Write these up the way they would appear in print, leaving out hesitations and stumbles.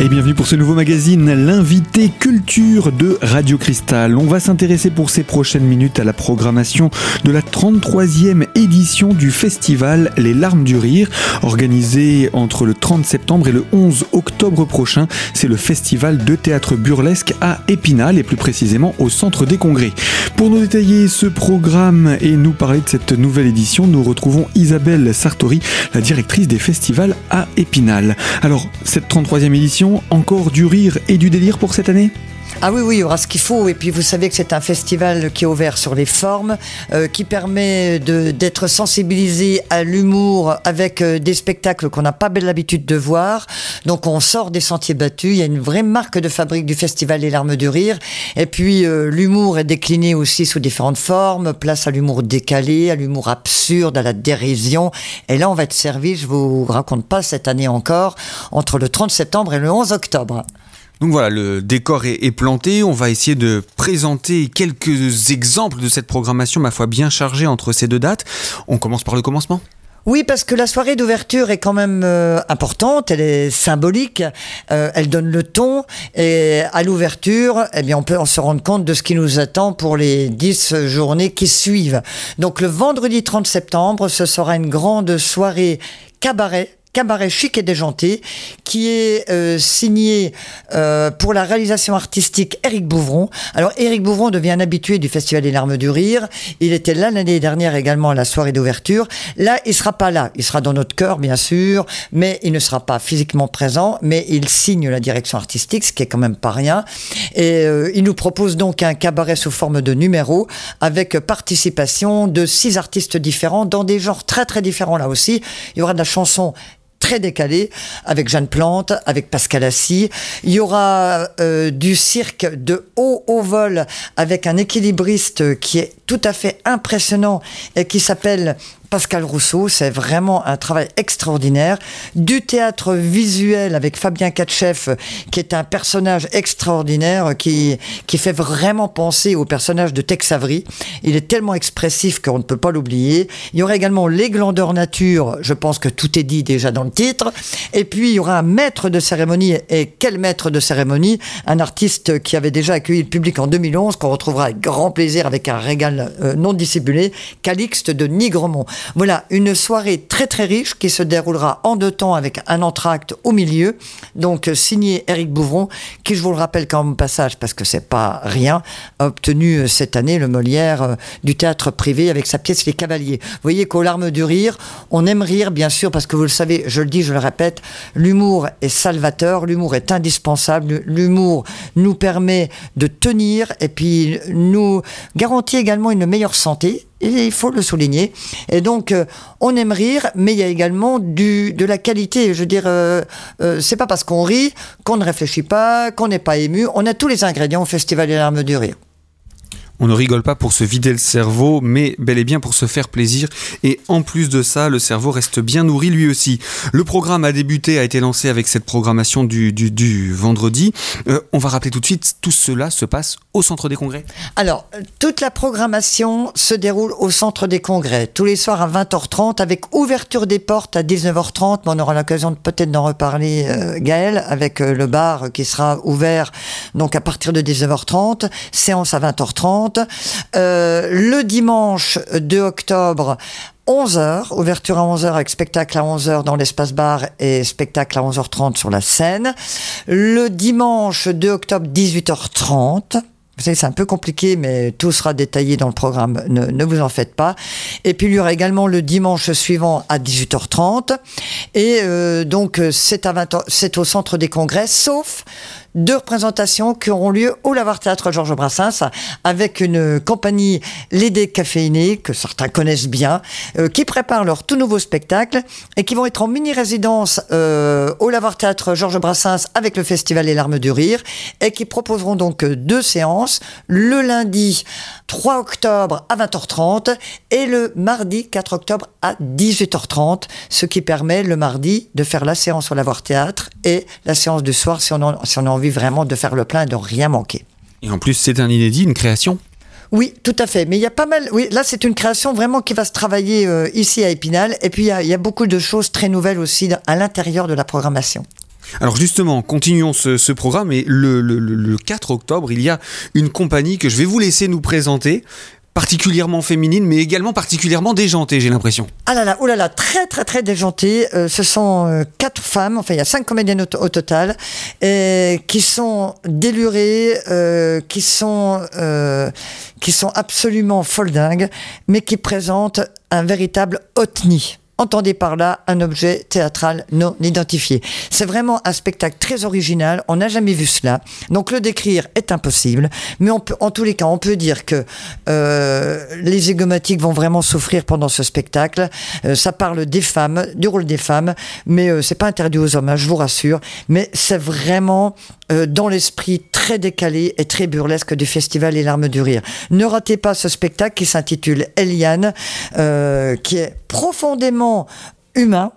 Et bienvenue pour ce nouveau magazine, l'invité culture de Radio Cristal. On va s'intéresser pour ces prochaines minutes à la programmation de la 33e édition du festival Les larmes du rire, organisé entre le 30 septembre et le 11 octobre prochain. C'est le festival de théâtre burlesque à Épinal et plus précisément au centre des congrès. Pour nous détailler ce programme et nous parler de cette nouvelle édition, nous retrouvons Isabelle Sartori, la directrice des festivals à Épinal. Alors, cette 33e édition, encore du rire et du délire pour cette année ? Ah oui, il y aura ce qu'il faut. Et puis vous savez que c'est un festival qui est ouvert sur les formes, qui permet d'être sensibilisé à l'humour avec des spectacles qu'on n'a pas l'habitude de voir. Donc on sort des sentiers battus. Il y a une vraie marque de fabrique du festival Les larmes du rire. Et puis l'humour est décliné aussi sous différentes formes. Place à l'humour décalé, à l'humour absurde, à la dérision. Et là on va être servi, je vous raconte pas, cette année encore, entre le 30 septembre et le 11 octobre. Donc voilà, le décor est planté, on va essayer de présenter quelques exemples de cette programmation, ma foi bien chargée entre ces deux dates. On commence par le commencement ? Oui, parce que la soirée d'ouverture est quand même importante, elle est symbolique, elle donne le ton, et à l'ouverture, eh bien, on peut en se rendre compte de ce qui nous attend pour les 10 journées qui suivent. Donc le vendredi 30 septembre, ce sera une grande soirée cabaret chic et déjanté, qui est signé pour la réalisation artistique Éric Bouvron. Alors Éric Bouvron devient un habitué du Festival des larmes du rire. Il était là l'année dernière également à la soirée d'ouverture. Là, il sera pas là. Il sera dans notre cœur, bien sûr, mais il ne sera pas physiquement présent. Mais il signe la direction artistique, ce qui est quand même pas rien. Et il nous propose donc un cabaret sous forme de numéro avec participation de 6 artistes différents dans des genres très très différents là aussi. Il y aura de la chanson très décalé, avec Jeanne Plante, avec Pascal Assis. Il y aura du cirque de haut vol avec un équilibriste qui est tout à fait impressionnant et qui s'appelle Pascal Rousseau. C'est vraiment un travail extraordinaire. Du théâtre visuel avec Fabien Katchef, qui est un personnage extraordinaire qui fait vraiment penser au personnage de Tex Avery. Il est tellement expressif qu'on ne peut pas l'oublier. Il y aura également Les glandeurs nature. Je pense que tout est dit déjà dans le titre. Et puis, il y aura un maître de cérémonie. Et quel maître de cérémonie ? Un artiste qui avait déjà accueilli le public en 2011, qu'on retrouvera avec grand plaisir avec un régal non dissimulé, Calixte de Nigremont. Voilà, une soirée très très riche qui se déroulera en 2 temps avec un entracte au milieu. Donc signé Éric Bouvron, qui, je vous le rappelle quand même passage, parce que c'est pas rien, a obtenu cette année le Molière du théâtre privé avec sa pièce Les Cavaliers. Vous voyez qu'aux larmes du rire, on aime rire bien sûr, parce que vous le savez, je le dis, je le répète, l'humour est salvateur, l'humour est indispensable, l'humour nous permet de tenir et puis nous garantit également une meilleure santé. Et il faut le souligner. Et donc, on aime rire, mais il y a également de la qualité. Je veux dire, c'est pas parce qu'on rit qu'on ne réfléchit pas, qu'on n'est pas ému. On a tous les ingrédients au Festival des larmes du rire. On ne rigole pas pour se vider le cerveau, mais bel et bien pour se faire plaisir. Et en plus de ça, le cerveau reste bien nourri lui aussi. Le programme a été lancé avec cette programmation du vendredi. On va rappeler tout de suite, tout cela se passe au Centre des Congrès. Alors, toute la programmation se déroule au Centre des Congrès, tous les soirs à 20h30, avec ouverture des portes à 19h30. Mais on aura l'occasion peut-être d'en reparler, Gaël, avec le bar qui sera ouvert donc à partir de 19h30, séance à 20h30. Le dimanche 2 octobre, 11h, ouverture à 11h avec spectacle à 11h dans l'espace bar et spectacle à 11h30 sur la scène. Le dimanche 2 octobre, 18h30. Vous savez, c'est un peu compliqué, mais tout sera détaillé dans le programme, ne vous en faites pas. Et puis, il y aura également le dimanche suivant à 18h30. Et donc, c'est au Centre des Congrès, sauf 2 représentations qui auront lieu au Lavoir Théâtre Georges Brassens, avec une compagnie L'Aidé Caféiné, que certains connaissent bien, qui prépare leur tout nouveau spectacle et qui vont être en mini-résidence au Lavoir Théâtre Georges Brassens avec le Festival Les larmes du rire, et qui proposeront donc 2 séances, le lundi 3 octobre à 20h30 et le mardi 4 octobre à 18h30, ce qui permet le mardi de faire la séance au Lavoir Théâtre et la séance du soir si on a envie vraiment de faire le plein et de rien manquer. Et en plus, c'est un inédit, une création ? Oui, tout à fait. Mais il y a pas mal... Oui, là, c'est une création vraiment qui va se travailler ici à Épinal. Et puis, il y a beaucoup de choses très nouvelles aussi à l'intérieur de la programmation. Alors justement, continuons ce programme, et le 4 octobre, il y a une compagnie que je vais vous laisser nous présenter, particulièrement féminine, mais également particulièrement déjantée, j'ai l'impression. Ah là là, très très très déjantée. Ce sont 4 femmes, enfin il y a 5 comédiennes au total, et qui sont délurées, qui sont absolument folles dingues, mais qui présentent un véritable OTNI. Entendez par là un objet théâtral non identifié. C'est vraiment un spectacle très original, on n'a jamais vu cela, donc le décrire est impossible, mais on peut, en tous les cas on peut dire que les zygomatiques vont vraiment souffrir pendant ce spectacle. Ça parle des femmes, du rôle des femmes, mais c'est pas interdit aux hommes, hein, je vous rassure, mais c'est vraiment dans l'esprit très décalé et très burlesque du festival Les Larmes du Rire. Ne ratez pas ce spectacle qui s'intitule Eliane, qui est profondément humain,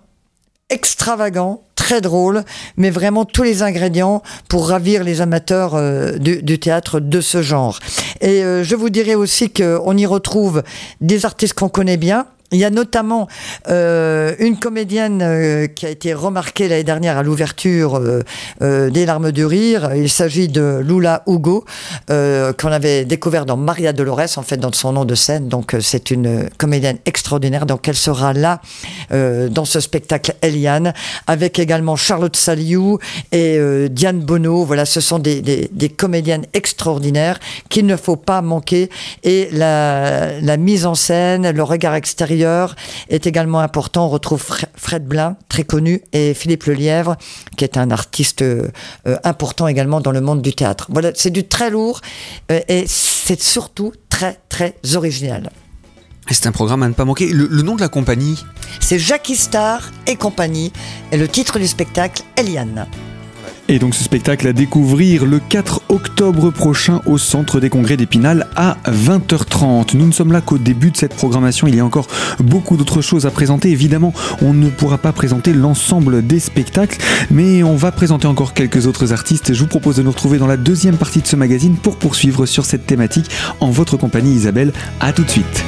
extravagant, très drôle, mais vraiment tous les ingrédients pour ravir les amateurs du théâtre de ce genre. Et je vous dirais aussi qu'on y retrouve des artistes qu'on connaît bien. Il y a notamment une comédienne qui a été remarquée l'année dernière à l'ouverture des Larmes du Rire. Il s'agit de Lula Hugo, qu'on avait découvert dans Maria Dolores, en fait, dans son nom de scène. Donc, c'est une comédienne extraordinaire. Donc, elle sera là dans ce spectacle Eliane, avec également Charlotte Saliou et Diane Bonneau. Voilà, ce sont des comédiennes extraordinaires qu'il ne faut pas manquer. Et la mise en scène, le regard extérieur est également important. On retrouve Fred Blain, très connu, et Philippe Lelievre, qui est un artiste important également dans le monde du théâtre. Voilà, c'est du très lourd et c'est surtout très très original. Et c'est un programme à ne pas manquer. Le nom de la compagnie, c'est Jackie Star et compagnie, et le titre du spectacle, Eliane. Et donc ce spectacle à découvrir le 4 octobre prochain au Centre des Congrès d'Épinal à 20h30. Nous ne sommes là qu'au début de cette programmation, il y a encore beaucoup d'autres choses à présenter. Évidemment, on ne pourra pas présenter l'ensemble des spectacles, mais on va présenter encore quelques autres artistes. Je vous propose de nous retrouver dans la deuxième partie de ce magazine pour poursuivre sur cette thématique en votre compagnie, Isabelle. À tout de suite.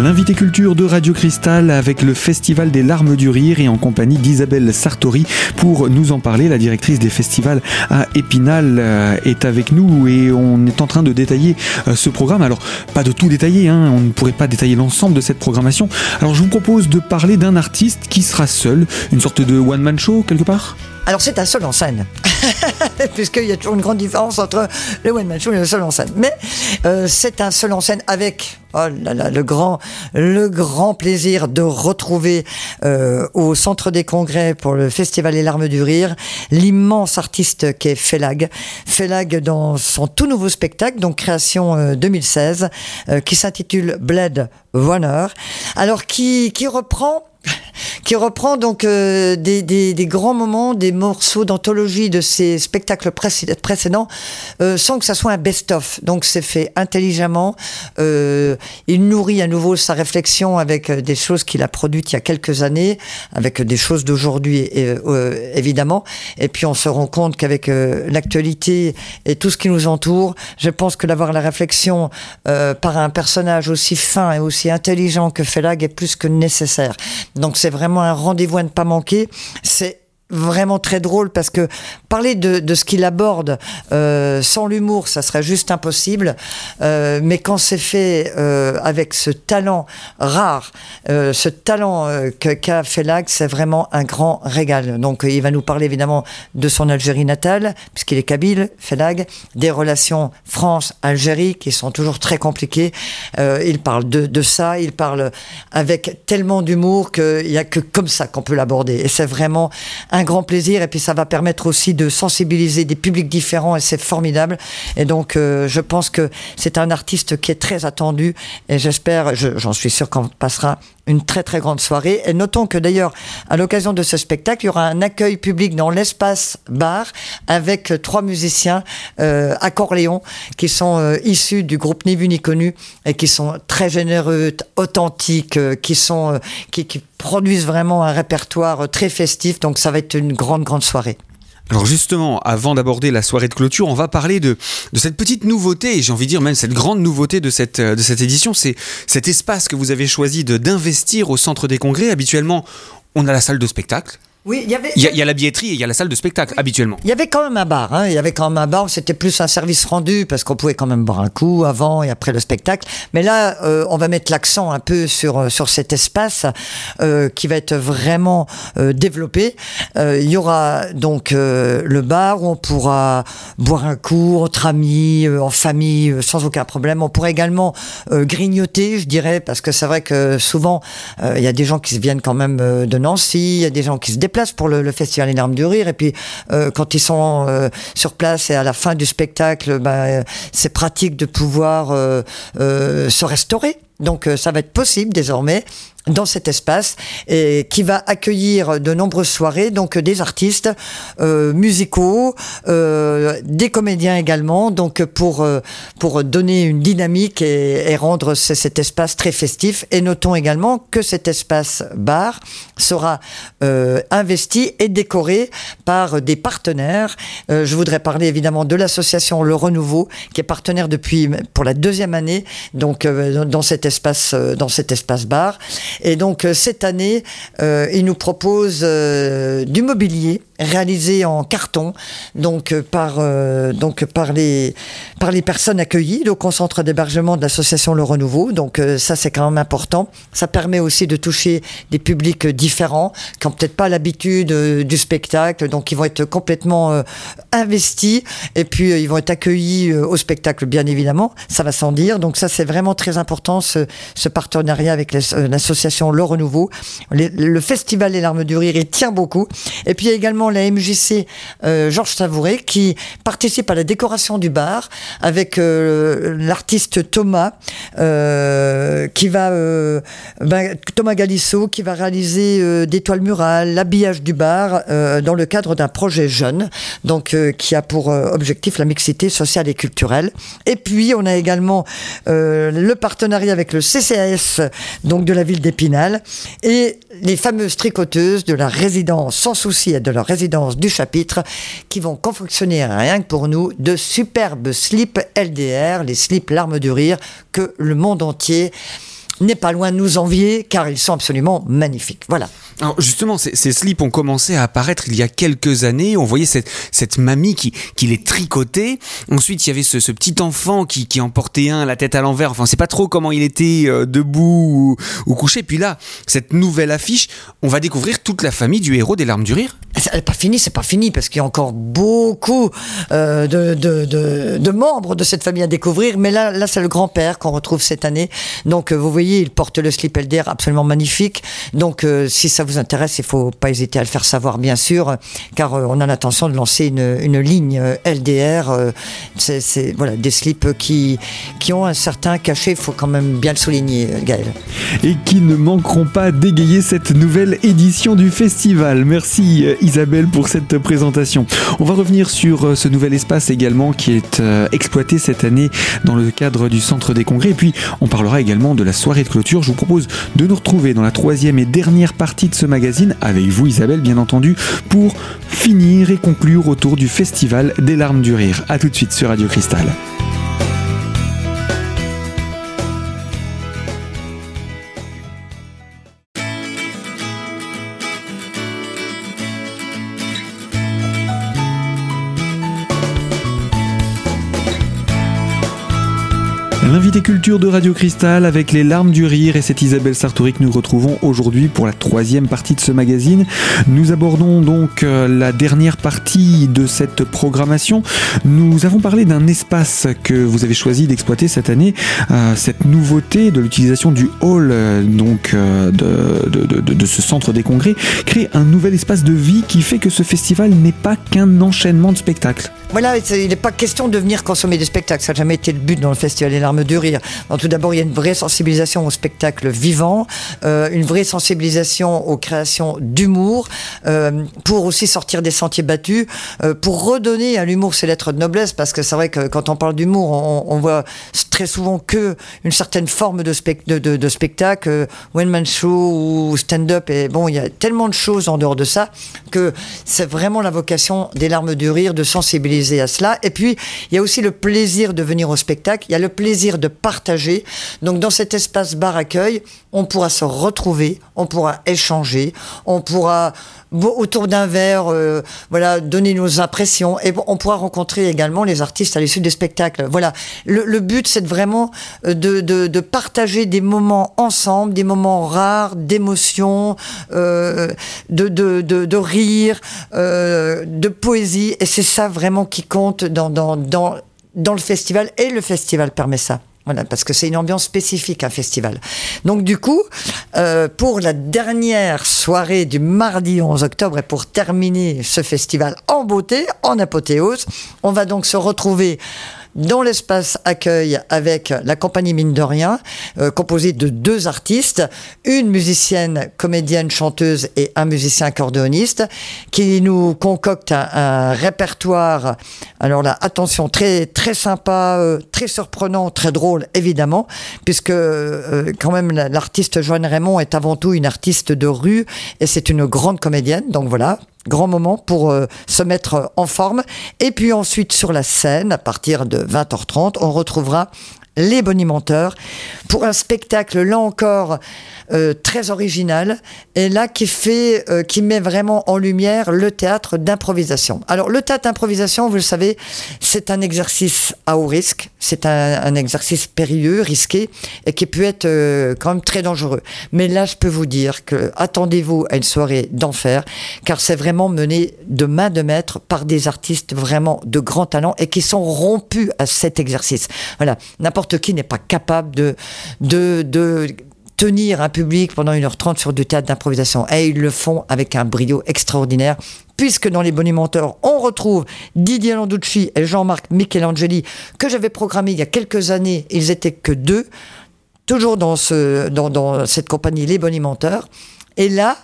L'invité culture de Radio Cristal avec le Festival des Larmes du Rire et en compagnie d'Isabelle Sartori pour nous en parler. La directrice des festivals à Épinal est avec nous et on est en train de détailler ce programme. Alors, pas de tout détailler, hein, on ne pourrait pas détailler l'ensemble de cette programmation. Alors, je vous propose de parler d'un artiste qui sera seul, une sorte de one-man show quelque part ? Alors c'est un seul en scène, puisqu'il y a toujours une grande différence entre le one-man show et le seul en scène. Mais c'est un seul en scène avec le grand plaisir de retrouver au Centre des Congrès pour le Festival Les Larmes du Rire l'immense artiste qui est Fellag. Fellag dans son tout nouveau spectacle, donc création 2016, qui s'intitule Bled Wanner. Alors qui reprend donc des grands moments, des morceaux d'anthologie de ses spectacles précédents, sans que ça soit un best-of. Donc c'est fait intelligemment. Il nourrit à nouveau sa réflexion avec des choses qu'il a produites il y a quelques années, avec des choses d'aujourd'hui évidemment. Et puis on se rend compte qu'avec l'actualité et tout ce qui nous entoure, je pense que d'avoir la réflexion par un personnage aussi fin et aussi intelligent que Fellag est plus que nécessaire. Donc c'est vraiment un rendez-vous à ne pas manquer. C'est vraiment très drôle parce que parler de ce qu'il aborde sans l'humour, ça serait juste impossible. Mais quand c'est fait avec ce talent rare, ce talent qu'a Fellag, c'est vraiment un grand régal. Donc il va nous parler évidemment de son Algérie natale, puisqu'il est kabyle, Fellag, des relations France-Algérie qui sont toujours très compliquées. Il parle de ça, il parle avec tellement d'humour qu'il n'y a que comme ça qu'on peut l'aborder. Et c'est vraiment un grand plaisir, et puis ça va permettre aussi de sensibiliser des publics différents, et c'est formidable. Et donc je pense que c'est un artiste qui est très attendu, et j'espère, j'en suis sûr qu'on passera une très très grande soirée. Et notons que d'ailleurs, à l'occasion de ce spectacle, il y aura un accueil public dans l'espace bar avec trois musiciens accordéons qui sont issus du groupe Ni Vu Ni Connu et qui sont très généreux, authentiques, qui produisent vraiment un répertoire très festif. Donc ça va être une grande soirée. Alors justement, avant d'aborder la soirée de clôture, on va parler de cette petite nouveauté, et j'ai envie de dire même cette grande nouveauté de cette édition, c'est cet espace que vous avez choisi d'investir au Centre des Congrès. Habituellement, on a la salle de spectacle. Oui, il y a la billetterie et il y a la salle de spectacle, oui. Habituellement. Il y avait quand même un bar, hein. Il y avait quand même un bar, c'était plus un service rendu parce qu'on pouvait quand même boire un coup avant et après le spectacle. Mais là, on va mettre l'accent un peu sur cet espace qui va être vraiment développé. Il y aura donc le bar où on pourra boire un coup entre amis, en famille, sans aucun problème. On pourra également grignoter, je dirais, parce que c'est vrai que souvent, il y a des gens qui viennent quand même de Nancy, il y a des gens qui se déplacent pour le festival Les Larmes du Rire, et puis quand ils sont sur place et à la fin du spectacle, c'est pratique de pouvoir se restaurer. Donc ça va être possible désormais dans cet espace, et qui va accueillir de nombreuses soirées, donc des artistes musicaux, des comédiens également, donc pour donner une dynamique et rendre cet espace très festif. Et notons également que cet espace bar sera investi et décoré par des partenaires. Je voudrais parler évidemment de l'association Le Renouveau, qui est partenaire pour la 2e année, donc dans cet espace bar. Et donc cette année, il nous propose du mobilier réalisé en carton, donc par les personnes accueillies, donc au centre d'hébergement de l'association Le Renouveau. Donc ça, c'est quand même important. Ça permet aussi de toucher des publics différents qui n'ont peut-être pas l'habitude du spectacle, donc ils vont être complètement investis, et puis ils vont être accueillis au spectacle, bien évidemment, ça va sans dire. Donc ça, c'est vraiment très important, ce partenariat avec l'association Le Renouveau. Le festival Les Larmes du Rire, il tient beaucoup. Et puis il y a également la MJC Georges Savouré qui participe à la décoration du bar avec l'artiste Thomas Thomas Galisseau, qui va réaliser des toiles murales, l'habillage du bar dans le cadre d'un projet jeune, donc qui a pour objectif la mixité sociale et culturelle. Et puis on a également le partenariat avec le CCAS, donc de la ville d'Épinal, et les fameuses tricoteuses de la résidence Sans Souci et de la résidence du Chapitre, qui vont confectionner, rien que pour nous, de superbes slips LDR, les slips Larmes du Rire, que le monde entier n'est pas loin de nous envier, car ils sont absolument magnifiques. Voilà. Alors justement, ces slips ont commencé à apparaître il y a quelques années. On voyait cette mamie qui les tricotait. Ensuite, il y avait ce petit enfant qui en portait un, la tête à l'envers. Enfin, on ne sait pas trop comment il était debout ou couché. Puis là, cette nouvelle affiche, on va découvrir toute la famille du héros des Larmes du Rire. C'est pas fini, parce qu'il y a encore beaucoup de membres de cette famille à découvrir. Mais là, c'est le grand-père qu'on retrouve cette année. Donc, vous voyez, il porte le slip LDR absolument magnifique. Donc, si ça vous intéresse, il ne faut pas hésiter à le faire savoir, bien sûr, car on a l'intention de lancer une ligne LDR. Voilà, des slips qui ont un certain cachet, il faut quand même bien le souligner, Gaël. Et qui ne manqueront pas d'égayer cette nouvelle édition du festival. Merci Isabelle pour cette présentation. On va revenir sur ce nouvel espace également qui est exploité cette année dans le cadre du Centre des Congrès. Et puis, on parlera également de la soirée de clôture. Je vous propose de nous retrouver dans la 3e et dernière partie de ce magazine, avec vous Isabelle bien entendu, pour finir et conclure autour du festival des Larmes du Rire. A tout de suite sur Radio Cristal. L'invité culture de Radio Cristal avec Les Larmes du Rire, et c'est Isabelle Sartori que nous retrouvons aujourd'hui pour la 3e partie de ce magazine. Nous abordons donc la dernière partie de cette programmation. Nous avons parlé d'un espace que vous avez choisi d'exploiter cette année, cette nouveauté de l'utilisation du hall de ce Centre des Congrès, crée un nouvel espace de vie qui fait que ce festival n'est pas qu'un enchaînement de spectacles. Voilà, il n'est pas question de venir consommer des spectacles, ça n'a jamais été le but dans le festival Les Larmes du Rire. Alors, tout d'abord, il y a une vraie sensibilisation au spectacle vivant, une vraie sensibilisation aux créations d'humour, pour aussi sortir des sentiers battus, pour redonner à l'humour ses lettres de noblesse, parce que c'est vrai que quand on parle d'humour, on voit très souvent qu'une certaine forme de spectacle, one-man show ou stand-up, et bon, il y a tellement de choses en dehors de ça, que c'est vraiment la vocation des Larmes du Rire de sensibiliser à cela. Et puis il y a aussi le plaisir de venir au spectacle, il y a le plaisir de partager. Donc dans cet espace bar accueil, on pourra se retrouver, on pourra échanger, on pourra autour d'un verre voilà, donner nos impressions, et on pourra rencontrer également les artistes à l'issue des spectacles. Voilà, le but c'est vraiment de partager des moments ensemble, des moments rares, d'émotions, de rire, de poésie, et c'est ça vraiment qui compte dans le festival, et le festival permet ça. Voilà, parce que c'est une ambiance spécifique, un festival. Donc du coup, pour la dernière soirée du mardi 11 octobre, et pour terminer ce festival en beauté, en apothéose, on va donc se retrouver dans l'espace accueil avec la compagnie Mine de Rien, composée de 2 artistes, une musicienne, comédienne, chanteuse et un musicien accordéoniste, qui nous concocte un répertoire, alors là, attention, très, très sympa, très surprenant, très drôle, évidemment, puisque quand même l'artiste Joanne Raymond est avant tout une artiste de rue, et c'est une grande comédienne, donc voilà. Grand moment pour se mettre en forme. Et puis ensuite, sur la scène, à partir de 20h30, on retrouvera Les Bonimenteurs pour un spectacle, là encore, très original, et là qui met vraiment en lumière le théâtre d'improvisation. Alors, le théâtre d'improvisation, vous le savez, c'est un exercice à haut risque, c'est un exercice périlleux, risqué, et qui peut être quand même très dangereux. Mais là, je peux vous dire que attendez-vous à une soirée d'enfer, car c'est vraiment mené de main de maître par des artistes vraiment de grand talent et qui sont rompus à cet exercice. Voilà, n'importe qui n'est pas capable de tenir un public pendant 1h30 sur du théâtre d'improvisation. Et ils le font avec un brio extraordinaire, puisque dans Les Bonimenteurs, on retrouve Didier Landucci et Jean-Marc Michelangeli, que j'avais programmé il y a quelques années. Ils étaient que 2, toujours dans cette compagnie Les Bonimenteurs. Et là,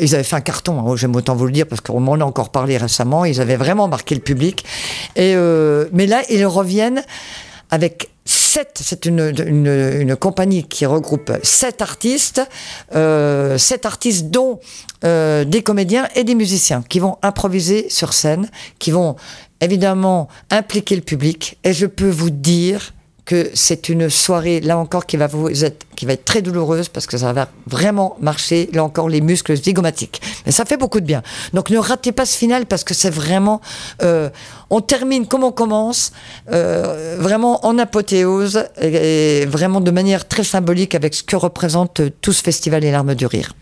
ils avaient fait un carton, hein, j'aime autant vous le dire, parce qu'on m'en a encore parlé récemment. Ils avaient vraiment marqué le public. Mais là, ils reviennent avec 7, c'est une compagnie qui regroupe 7 artistes, dont des comédiens et des musiciens qui vont improviser sur scène, qui vont évidemment impliquer le public. Et je peux vous dire que c'est une soirée, là encore, qui va être très douloureuse, parce que ça va vraiment marcher, là encore, les muscles zygomatiques. Mais ça fait beaucoup de bien. Donc ne ratez pas ce final, parce que c'est vraiment... on termine comme on commence, vraiment en apothéose, et vraiment de manière très symbolique avec ce que représente tout ce festival Les Larmes du Rire.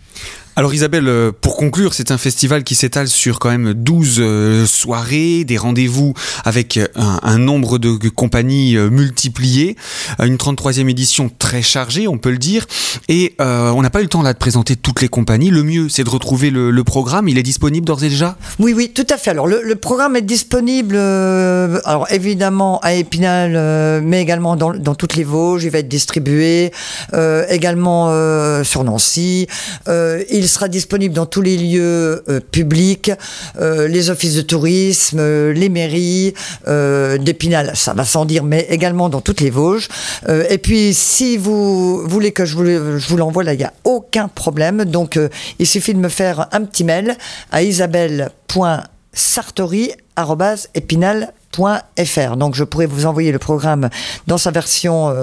Alors Isabelle, pour conclure, c'est un festival qui s'étale sur quand même 12 soirées, des rendez-vous avec un nombre de compagnies multipliées, une 33e édition très chargée, on peut le dire, et on n'a pas eu le temps là de présenter toutes les compagnies. Le mieux, c'est de retrouver le programme. Il est disponible d'ores et déjà ? Oui, tout à fait. Alors le programme est disponible, alors évidemment à Épinal, mais également dans toutes les Vosges. Il va être distribué également sur Nancy. Il sera disponible dans tous les lieux publics, les offices de tourisme, les mairies d'Épinal, ça va sans dire, mais également dans toutes les Vosges. Et puis, si vous voulez que je vous l'envoie, là, il n'y a aucun problème. Donc, il suffit de me faire un petit mail à isabelle.sartori@epinal.fr. Donc je pourrais vous envoyer le programme dans sa version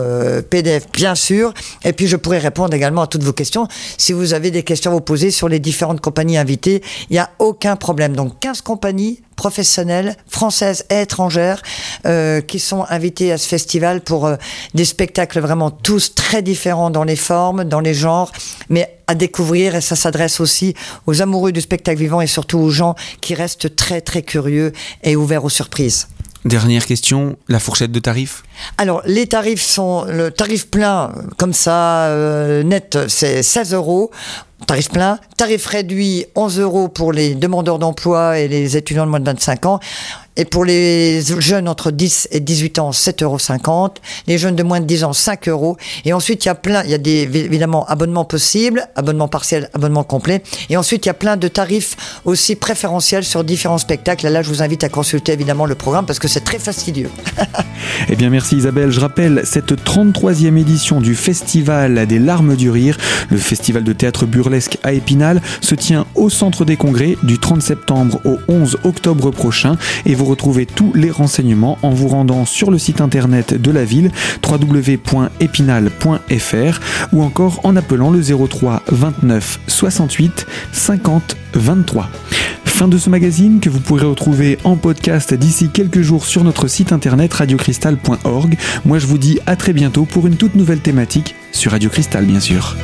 PDF, bien sûr, et puis je pourrais répondre également à toutes vos questions. Si vous avez des questions à vous poser sur les différentes compagnies invitées, il n'y a aucun problème. Donc 15 compagnies professionnelles, françaises et étrangères, qui sont invitées à ce festival pour des spectacles vraiment tous très différents dans les formes, dans les genres, mais à découvrir, et ça s'adresse aussi aux amoureux du spectacle vivant et surtout aux gens qui restent très très curieux et ouverts aux surprises. Dernière question, la fourchette de tarifs ? Alors, les tarifs sont... Le tarif plein, comme ça, net, c'est 16 €. Tarif plein. Tarif réduit, 11 € pour les demandeurs d'emploi et les étudiants de moins de 25 ans. Et pour les jeunes entre 10 et 18 ans, 7,50 €. Les jeunes de moins de 10 ans, 5 €. Et ensuite, il y a des, évidemment, abonnements possibles, abonnements partiels, abonnements complets. Et ensuite, il y a plein de tarifs aussi préférentiels sur différents spectacles. Là, je vous invite à consulter, évidemment, le programme parce que c'est très fastidieux. Eh bien, merci Isabelle. Je rappelle cette 33e édition du Festival des larmes du rire. Le festival de théâtre burlesque à Épinal se tient au Centre des Congrès du 30 septembre au 11 octobre prochain. Et vous retrouvez tous les renseignements en vous rendant sur le site internet de la ville www.epinal.fr ou encore en appelant le 03 29 68 50 23. Fin de ce magazine que vous pourrez retrouver en podcast d'ici quelques jours sur notre site internet radiocristal.org. Moi je vous dis à très bientôt pour une toute nouvelle thématique sur Radio Cristal bien sûr.